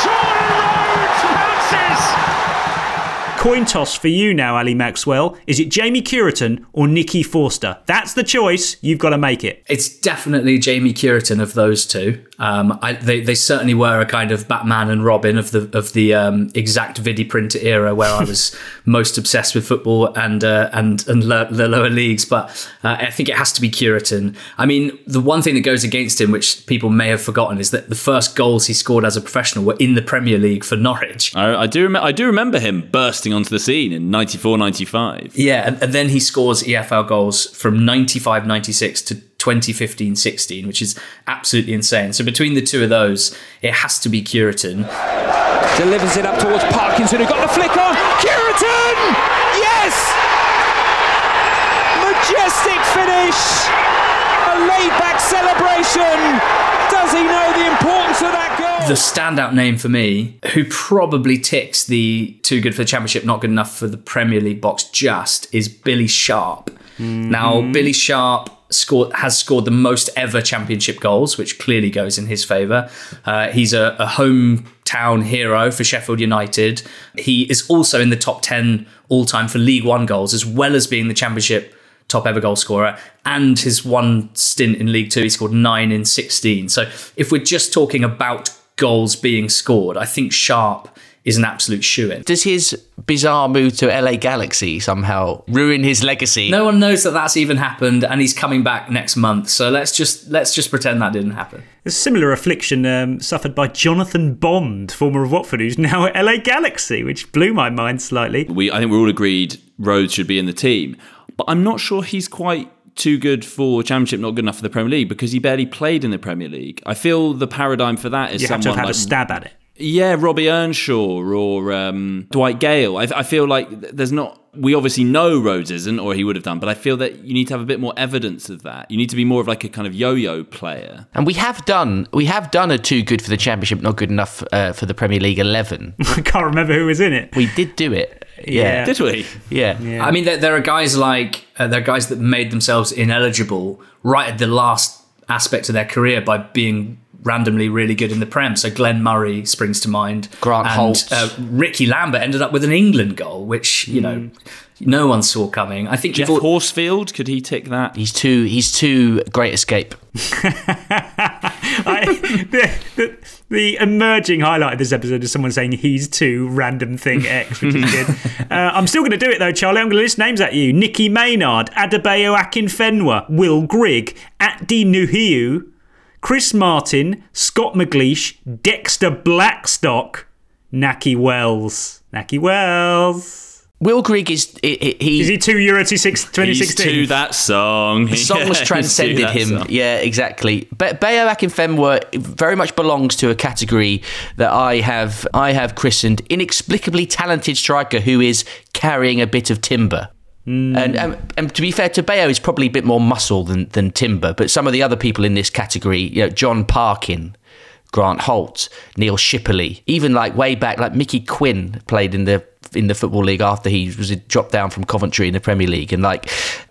Jordan Rhodes bounces! Coin toss for you now, Ali Maxwell. Is it Jamie Cureton or Nicky Forster? That's the choice. You've got to make it. It's definitely Jamie Cureton of those two. They certainly were a kind of Batman and Robin of the exact Vidiprinter era, where I was most obsessed with football and the lower leagues. But I think it has to be Cureton. I mean, the one thing that goes against him, which people may have forgotten, is that the first goals he scored as a professional were in the Premier League for Norwich. I do remember him bursting onto the scene in 94-95. Yeah, and then he scores EFL goals from 95-96 to 2015-16, which is absolutely insane. So between the two of those, it has to be Cureton. Delivers it up towards Parkinson, who got the flick on. Cureton! Yes! Majestic finish! A laid-back celebration! Does he know the importance of that goal? The standout name for me, who probably ticks the too good for the Championship, not good enough for the Premier League box just, is Billy Sharp. Mm-hmm. Now, Billy Sharp has scored the most ever Championship goals, which clearly goes in his favour. He's a hometown hero for Sheffield United. He is also in the top 10 all-time for League One goals, as well as being the Championship top ever goal scorer, and his one stint in League Two, he scored 9 in 16. So if we're just talking about goals being scored, I think Sharp is an absolute shoo-in. Does his bizarre move to LA Galaxy somehow ruin his legacy? No one knows that that's even happened, and he's coming back next month. So let's just pretend that didn't happen. A similar affliction suffered by Jonathan Bond, former of Watford, who's now at LA Galaxy, which blew my mind slightly. I think we're all agreed Rhodes should be in the team, but I'm not sure he's quite too good for Championship, not good enough for the Premier League, because he barely played in the Premier League. I feel the paradigm for that is someone like... You have to have had a stab at it. Yeah, Robbie Earnshaw or Dwight Gale. I feel like there's not... We obviously know Rhodes isn't, or he would have done, but I feel that you need to have a bit more evidence of that. You need to be more of like a kind of yo-yo player. And we have done a too good for the Championship, not good enough for the Premier League 11. I can't remember who was in it. We did do it. Yeah. Did we? Yeah. I mean, there are guys like... There are guys that made themselves ineligible right at the last aspect of their career by being randomly really good in the Prem. So Glenn Murray springs to mind. Grant Holt. Ricky Lambert ended up with an England goal, which, you know, no one saw coming. I think Jeff Horsfield, could he tick that? He's too great escape. The emerging highlight of this episode is someone saying he's too random thing X, which is good. I'm still going to do it though, Charlie. I'm going to list names at you. Nicky Maynard, Adebayo Akinfenwa, Will Grigg, Atdi Nuhiu, Chris Martin, Scott McLeish, Dexter Blackstock, Naki Wells. Will Grigg is he too Euro 2016? He's to that song. The song has transcended him. Song. Yeah, exactly. But Bayo Akinfenwa very much belongs to a category that I have christened inexplicably talented striker who is carrying a bit of timber. And to be fair to Bayo, he's probably a bit more muscle than timber. But some of the other people in this category, you know, John Parkin, Grant Holt, Neil Shipperley, even like way back, like Mickey Quinn played in the Football League after he was dropped down from Coventry in the Premier League, and like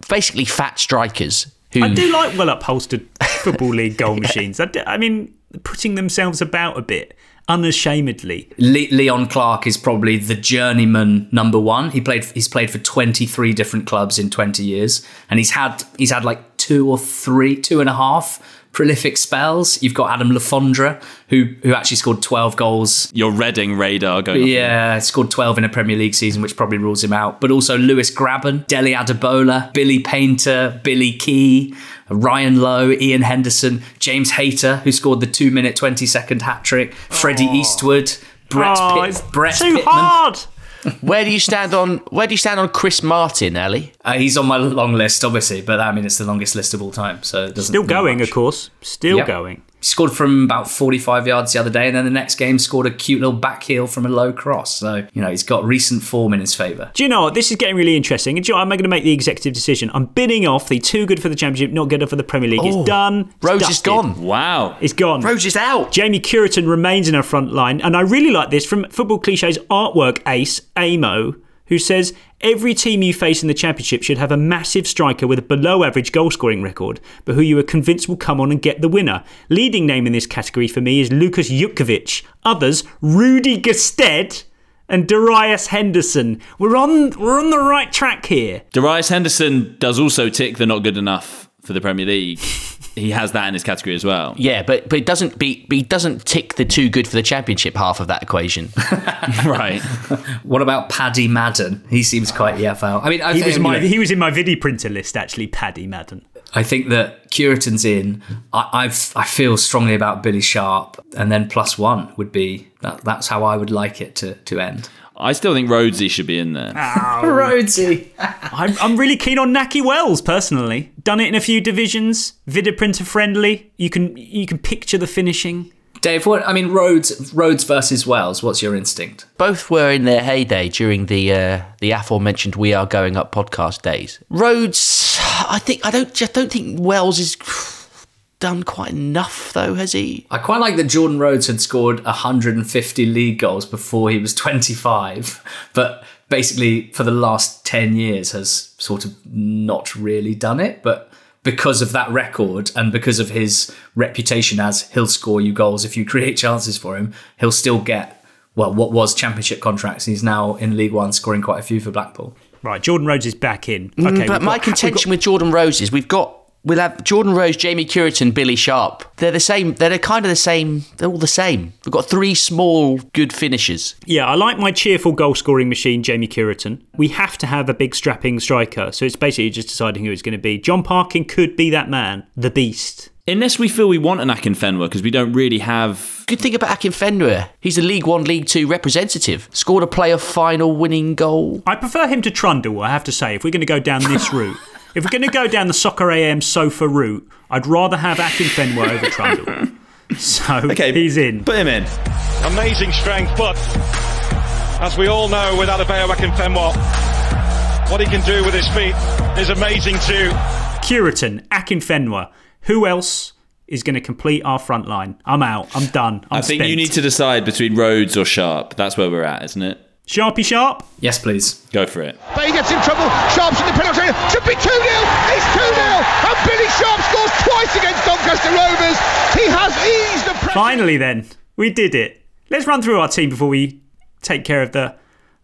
basically fat strikers who... I do like well-upholstered Football League goal machines. I mean, putting themselves about a bit, unashamedly. Leon Clark is probably the journeyman number one. He's played for 23 different clubs in 20 years, and he's had like two and a half prolific spells. You've got Adam Lafondra, who actually scored 12 goals. Your Reading radar going up. Yeah, scored 12 in a Premier League season, which probably rules him out. But also Lewis Grabban, Dele Adebola, Billy Painter, Billy Key, Ryan Lowe, Ian Henderson, James Hayter, who scored the 2-minute 20-second hat-trick, Freddie Eastwood, Brett Pittman. Hard! Where do you stand on Chris Martin, Ali? He's on my long list, obviously, but I mean it's the longest list of all time, so it doesn't... Still going, of course. He scored from about 45 yards the other day, and then the next game scored a cute little back heel from a low cross. So, you know, he's got recent form in his favour. Do you know what? This is getting really interesting. And do you know, I'm going to make the executive decision. I'm bidding off the too good for the Championship, not good enough for the Premier League. It's done. Rhodes is gone. Wow. It's gone. Rhodes is out. Jamie Curriton remains in our front line. And I really like this from Football Clichés artwork ace, Amo, who says... Every team you face in the Championship should have a massive striker with a below-average goal-scoring record, but who you are convinced will come on and get the winner. Leading name in this category for me is Lukas Jukovic. Others, Rudy Gestedt and Darius Henderson. We're on the right track here. Darius Henderson does also tick the not good enough for the Premier League. He has that in his category as well. Yeah, but he doesn't tick the too good for the Championship half of that equation. Right. What about Paddy Madden? He seems quite EFL. I mean, he was in my Vidiprinter list actually, Paddy Madden. I think that Curriton's in. I feel strongly about Billy Sharp, and then +1 would be that. That's how I would like it to end. I still think Rhodesy should be in there. Oh. Rhodesy. I'm really keen on Naki Wells, personally. Done it in a few divisions. Vidiprinter friendly. You can picture the finishing. Dave, Rhodes versus Wells, what's your instinct? Both were in their heyday during the aforementioned We Are Going Up podcast days. Rhodes, I don't think Wells is... done quite enough though, has he? I quite like that Jordan Rhodes had scored 150 league goals before he was 25, but basically for the last 10 years has sort of not really done it. But because of that record and because of his reputation as he'll score you goals if you create chances for him, he'll still get, well, what was Championship contracts, and he's now in League One scoring quite a few for Blackpool. Right, Jordan Rhodes is back in. Okay, but my contention with Jordan Rhodes is we've got we'll have Jordan Rose, Jamie Cureton, Billy Sharp. They're the same. They're kind of the same. They're all the same. We've got three small, good finishers. Yeah, I like my cheerful goal-scoring machine, Jamie Cureton. We have to have a big strapping striker. So it's basically just deciding who it's going to be. John Parkin could be that man, the beast. Unless we feel we want an Akinfenwa, because we don't really have... Good thing about Akinfenwa, he's a League One, League Two representative. Scored a playoff final winning goal. I prefer him to Trundle, I have to say, if we're going to go down this route. If we're going to go down the Soccer AM sofa route, I'd rather have Akinfenwa over Trundle. So okay, he's in. Put him in. Amazing strength, but as we all know with Adebayo Akinfenwa, what he can do with his feet is amazing too. Cureton, Akinfenwa. Who else is going to complete our front line? I'm out. I'm done. I think spent. You need to decide between Rhodes or Sharp. That's where we're at, isn't it? Sharpie Sharp? Yes, please. Go for it. But he gets in trouble. Sharp's in the penalty area. Should be 2-0. It's 2-0. And Billy Sharp scores twice against Doncaster Rovers. He has eased the pressure. Finally, then. We did it. Let's run through our team before we take care of the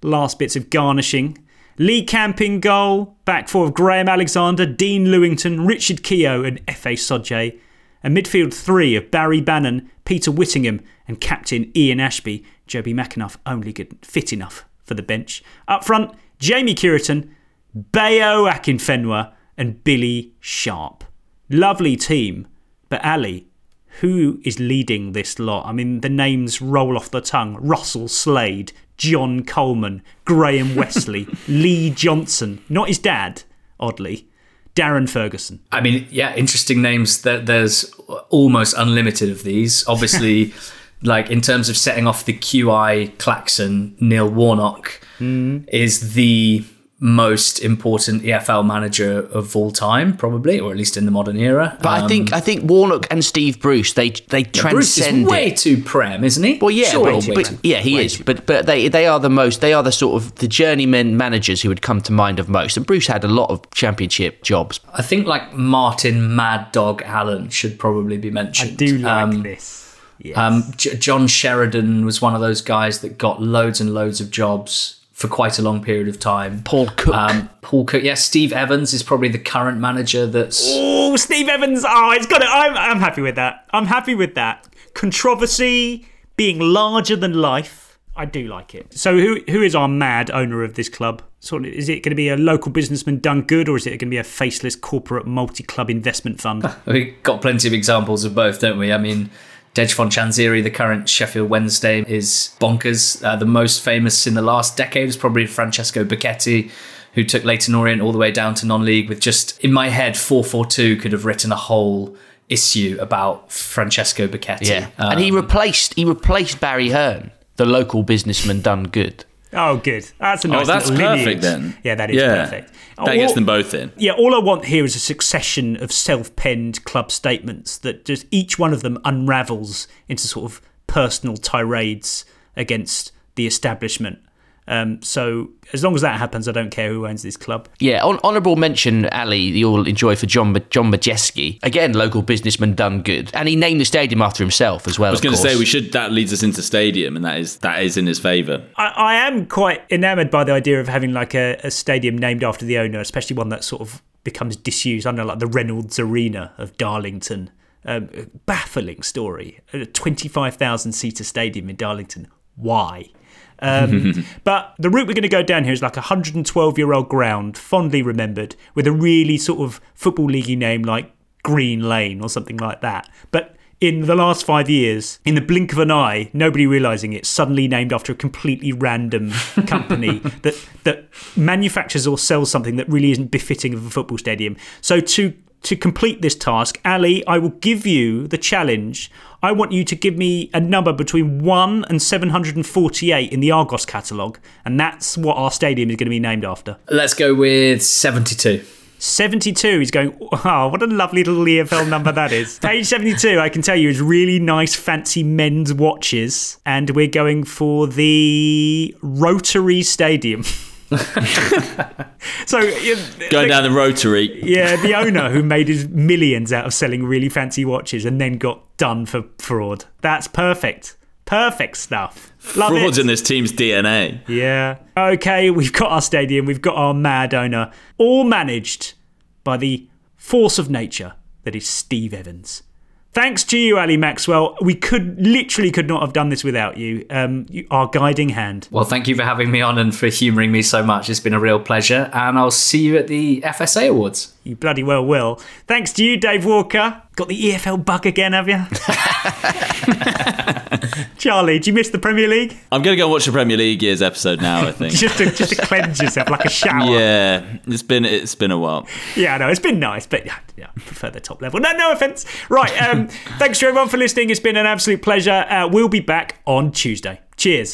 last bits of garnishing. Lee Camp in goal, back four of Graham Alexander, Dean Lewington, Richard Keogh and Effie Sodji. A midfield three of Barry Bannon, Peter Whittingham and captain Ian Ashby. Joby McEnough only good, fit enough for the bench. Up front, Jamie Cureton, Bayo Akinfenwa and Billy Sharp. Lovely team, but Ali, who is leading this lot? I mean, the names roll off the tongue. Russell Slade, John Coleman, Graham Wesley, Lee Johnson, not his dad, oddly, Darren Ferguson. I mean, yeah, interesting names. There's almost unlimited of these. Obviously, like in terms of setting off the QI klaxon, Neil Warnock is the most important EFL manager of all time, probably, or at least in the modern era. But I think Warnock and Steve Bruce, they transcend. Bruce is way too prem, isn't he? Well, yeah, sure, but yeah, he way is. But they are the most. They are the sort of the journeyman managers who would come to mind of most. And Bruce had a lot of Championship jobs. I think like Martin Mad Dog Allen should probably be mentioned. I do like this. Yes. John Sheridan was one of those guys that got loads and loads of jobs for quite a long period of time. Paul Cook. Yeah, Steve Evans is probably the current manager that's... Oh, Steve Evans. Oh, it's got it. I'm happy with that. I'm happy with that. Controversy, being larger than life. I do like it. So who is our mad owner of this club? So is it going to be a local businessman done good, or is it going to be a faceless corporate multi-club investment fund? We've got plenty of examples of both, don't we? I mean... Dej Fonchansiri, the current Sheffield Wednesday, is bonkers. The most famous in the last decade is probably Francesco Becchetti, who took Leyton Orient all the way down to non-league with just, in my head, 442 could have written a whole issue about Francesco Becchetti. Yeah. And he replaced Barry Hearn, the local businessman done good. Oh, good. That's a nice little lineage. Perfect then. Yeah, that is perfect. That gets them both in. Yeah, all I want here is a succession of self-penned club statements that just each one of them unravels into sort of personal tirades against the establishment. So as long as that happens, I don't care who owns this club. Yeah, honourable mention, Ali, you'll enjoy for John Majeski. Again, local businessman done good. And he named the stadium after himself as well, of course. I was going to say, that leads us into stadium, and that is in his favour. I am quite enamoured by the idea of having like a stadium named after the owner, especially one that sort of becomes disused. I don't know, like the Reynolds Arena of Darlington. Baffling story. A 25,000-seater stadium in Darlington. Why? But the route we're going to go down here is like a 112-year-old ground, fondly remembered, with a really sort of football leaguey name like Green Lane or something like that. But in the last 5 years, in the blink of an eye, nobody realising it, suddenly named after a completely random company that manufactures or sells something that really isn't befitting of a football stadium. So to complete this task, Ali, I will give you the challenge. I want you to give me a number between 1 and 748 in the Argos catalogue, and that's what our stadium is going to be named after. Let's go with 72. 72 is going, oh, what a lovely little EFL number that is. Page 72, I can tell you, is really nice, fancy men's watches, and we're going for the Rotary Stadium. So going down the Rotary. Yeah, the owner who made his millions out of selling really fancy watches and then got done for fraud. That's perfect. Perfect stuff. Love Fraud's it. In this team's DNA. Yeah. Okay, we've got our stadium. We've got our mad owner. All managed by the force of nature that is Steve Evans. Thanks to you, Ali Maxwell. We could not have done this without you. Our guiding hand. Well, thank you for having me on and for humouring me so much. It's been a real pleasure. And I'll see you at the FSA Awards. You bloody well will. Thanks to you, Dave Walker. Got the EFL bug again, have you? Charlie, do you miss the Premier League? I'm going to go and watch the Premier League year's episode now, I think. just to cleanse yourself like a shower. Yeah, it's been a while. Yeah, I know. It's been nice, but yeah, I prefer the top level. No offence. Right, thanks to everyone for listening. It's been an absolute pleasure. We'll be back on Tuesday. Cheers.